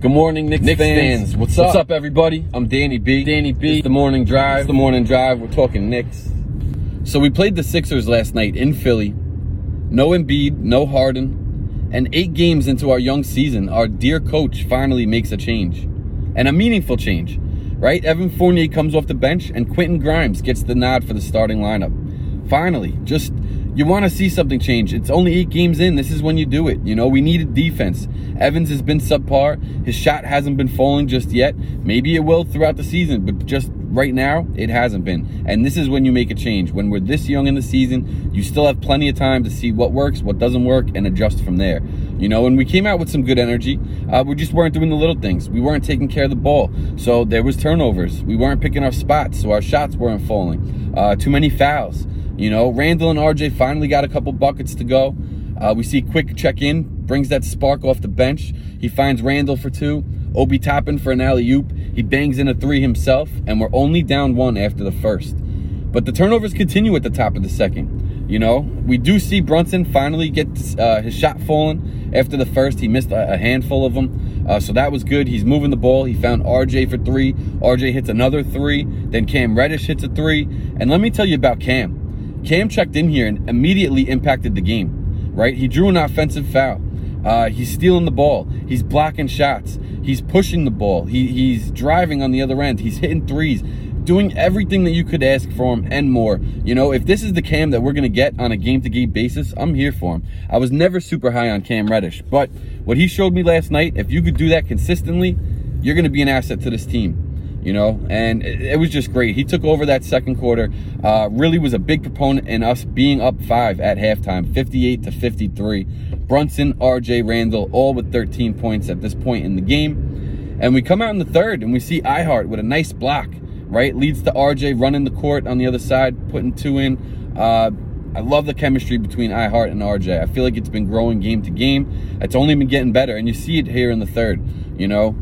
Good morning, Knicks fans. What's up? What's up, everybody? I'm Danny B. It's the Morning Drive. We're talking Knicks. So we played the Sixers last night in Philly. No Embiid, no Harden. And 8 games into our young season, our dear coach finally makes a change. And a meaningful change, right? Evan Fournier comes off the bench and Quentin Grimes gets the nod for the starting lineup. Finally, just... you want to see something change. It's only 8 games in. This is when you do it. You know, we needed defense. Evans has been subpar. His shot hasn't been falling just yet. Maybe it will throughout the season, but just right now, it hasn't been. And this is when you make a change. When we're this young in the season, you still have plenty of time to see what works, what doesn't work, and adjust from there. You know, and we came out with some good energy. We just weren't doing the little things. We weren't taking care of the ball, so there was turnovers. We weren't picking our spots, so our shots weren't falling. Too many fouls. You know, Randall and RJ finally got a couple buckets to go. We see Quick check in, brings that spark off the bench. He finds Randall for 2, Obi Toppin for an alley-oop. He bangs in a 3 himself, and we're only down 1 after the first. But the turnovers continue at the top of the second. You know, we do see Brunson finally get his shot falling after the first. He missed a handful of them, so that was good. He's moving the ball. He found RJ for 3. RJ hits another 3. Then Cam Reddish hits a 3. And let me tell you about Cam. Cam checked in here and immediately impacted the game, right? He drew an offensive foul. He's stealing the ball. He's blocking shots. He's pushing the ball. He's driving on the other end. He's hitting 3s, doing everything that you could ask for him and more. You know, if this is the Cam that we're going to get on a game-to-game basis, I'm here for him. I was never super high on Cam Reddish, but what he showed me last night, if you could do that consistently, you're going to be an asset to this team. You know, and it was just great. He took over that second quarter, really was a big proponent in us being up 5 at halftime, 58-53. Brunson, RJ, Randall, all with 13 points at this point in the game. And we come out in the third and we see iHart with a nice block, right? Leads to RJ running the court on the other side, putting 2 in. I love the chemistry between iHart and RJ. I feel like it's been growing game to game. It's only been getting better, and you see it here in the third, you know.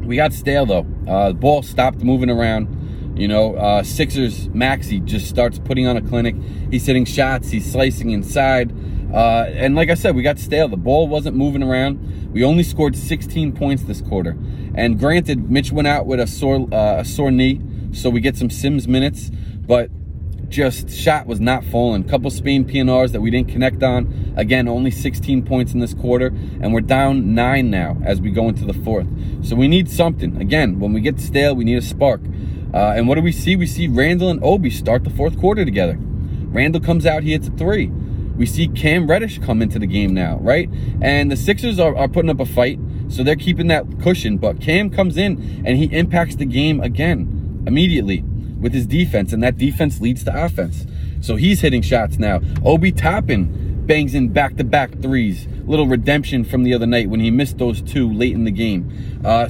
We got stale, though. The ball stopped moving around. You know, Sixers, Maxi just starts putting on a clinic. He's hitting shots. He's slicing inside. And like I said, we got stale. The ball wasn't moving around. We only scored 16 points this quarter. And granted, Mitch went out with a sore knee, so we get some Sims minutes. But just shot was not falling. Couple Spain PNRs that we didn't connect on. Again, only 16 points in this quarter, and we're down 9 now as we go into the fourth. So we need something. Again, when we get stale, we need a spark. And what do we see? We see Randall and Obi start the fourth quarter together. Randall comes out, he hits a 3. We see Cam Reddish come into the game now, right? And the Sixers are putting up a fight, so they're keeping that cushion. But Cam comes in, and he impacts the game again immediately with his defense, and that defense leads to offense. So he's hitting shots now. Obi Toppin bangs in back-to-back 3s. Little redemption from the other night when he missed those 2 late in the game.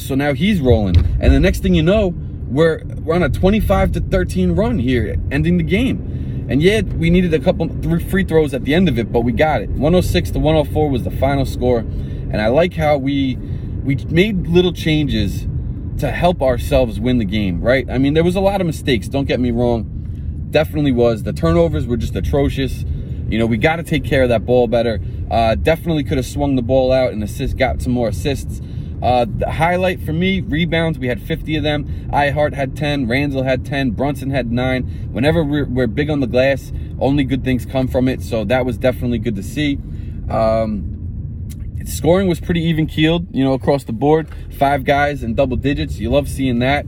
So now he's rolling. And the next thing you know, we're on a 25-13 run here, ending the game. And yeah, we needed a couple free throws at the end of it, but we got it. 106-104 was the final score. And I like how we made little changes to help ourselves win the game, right? I mean, there was a lot of mistakes, don't get me wrong. Definitely was. The turnovers were just atrocious. You know, we got to take care of that ball better. Definitely could have swung the ball out and got some more assists. The highlight for me, rebounds. We had 50 of them. iHart had 10. Randall had 10. Brunson had 9. Whenever we're big on the glass, only good things come from it. So that was definitely good to see. Scoring was pretty even-keeled, you know, across the board. 5 guys in double digits. You love seeing that.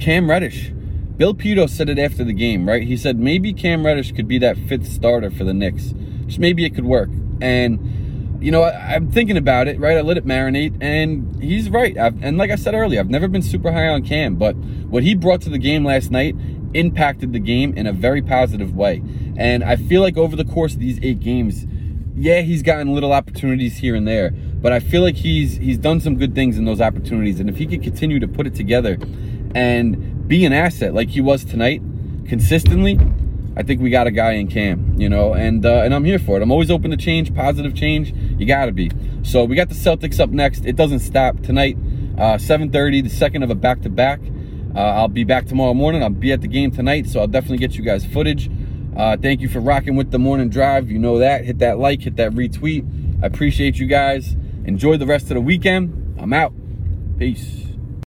Cam Reddish. Bill Pito said it after the game, right? He said maybe Cam Reddish could be that 5th starter for the Knicks. Just maybe it could work. And, you know, I'm thinking about it, right? I let it marinate, and he's right. And like I said earlier, I've never been super high on Cam, but what he brought to the game last night impacted the game in a very positive way. And I feel like over the course of these 8 games, yeah, he's gotten little opportunities here and there, but I feel like he's done some good things in those opportunities. And if he could continue to put it together and be an asset like he was tonight consistently, I think we got a guy in Cam, you know, and I'm here for it. I'm always open to change, positive change. You got to be. So we got the Celtics up next. It doesn't stop tonight, 7:30, the second of a back-to-back. I'll be back tomorrow morning. I'll be at the game tonight, so I'll definitely get you guys footage. Thank you for rocking with the Morning Drive. You know that. Hit that like, hit that retweet. I appreciate you guys. Enjoy the rest of the weekend. I'm out. Peace.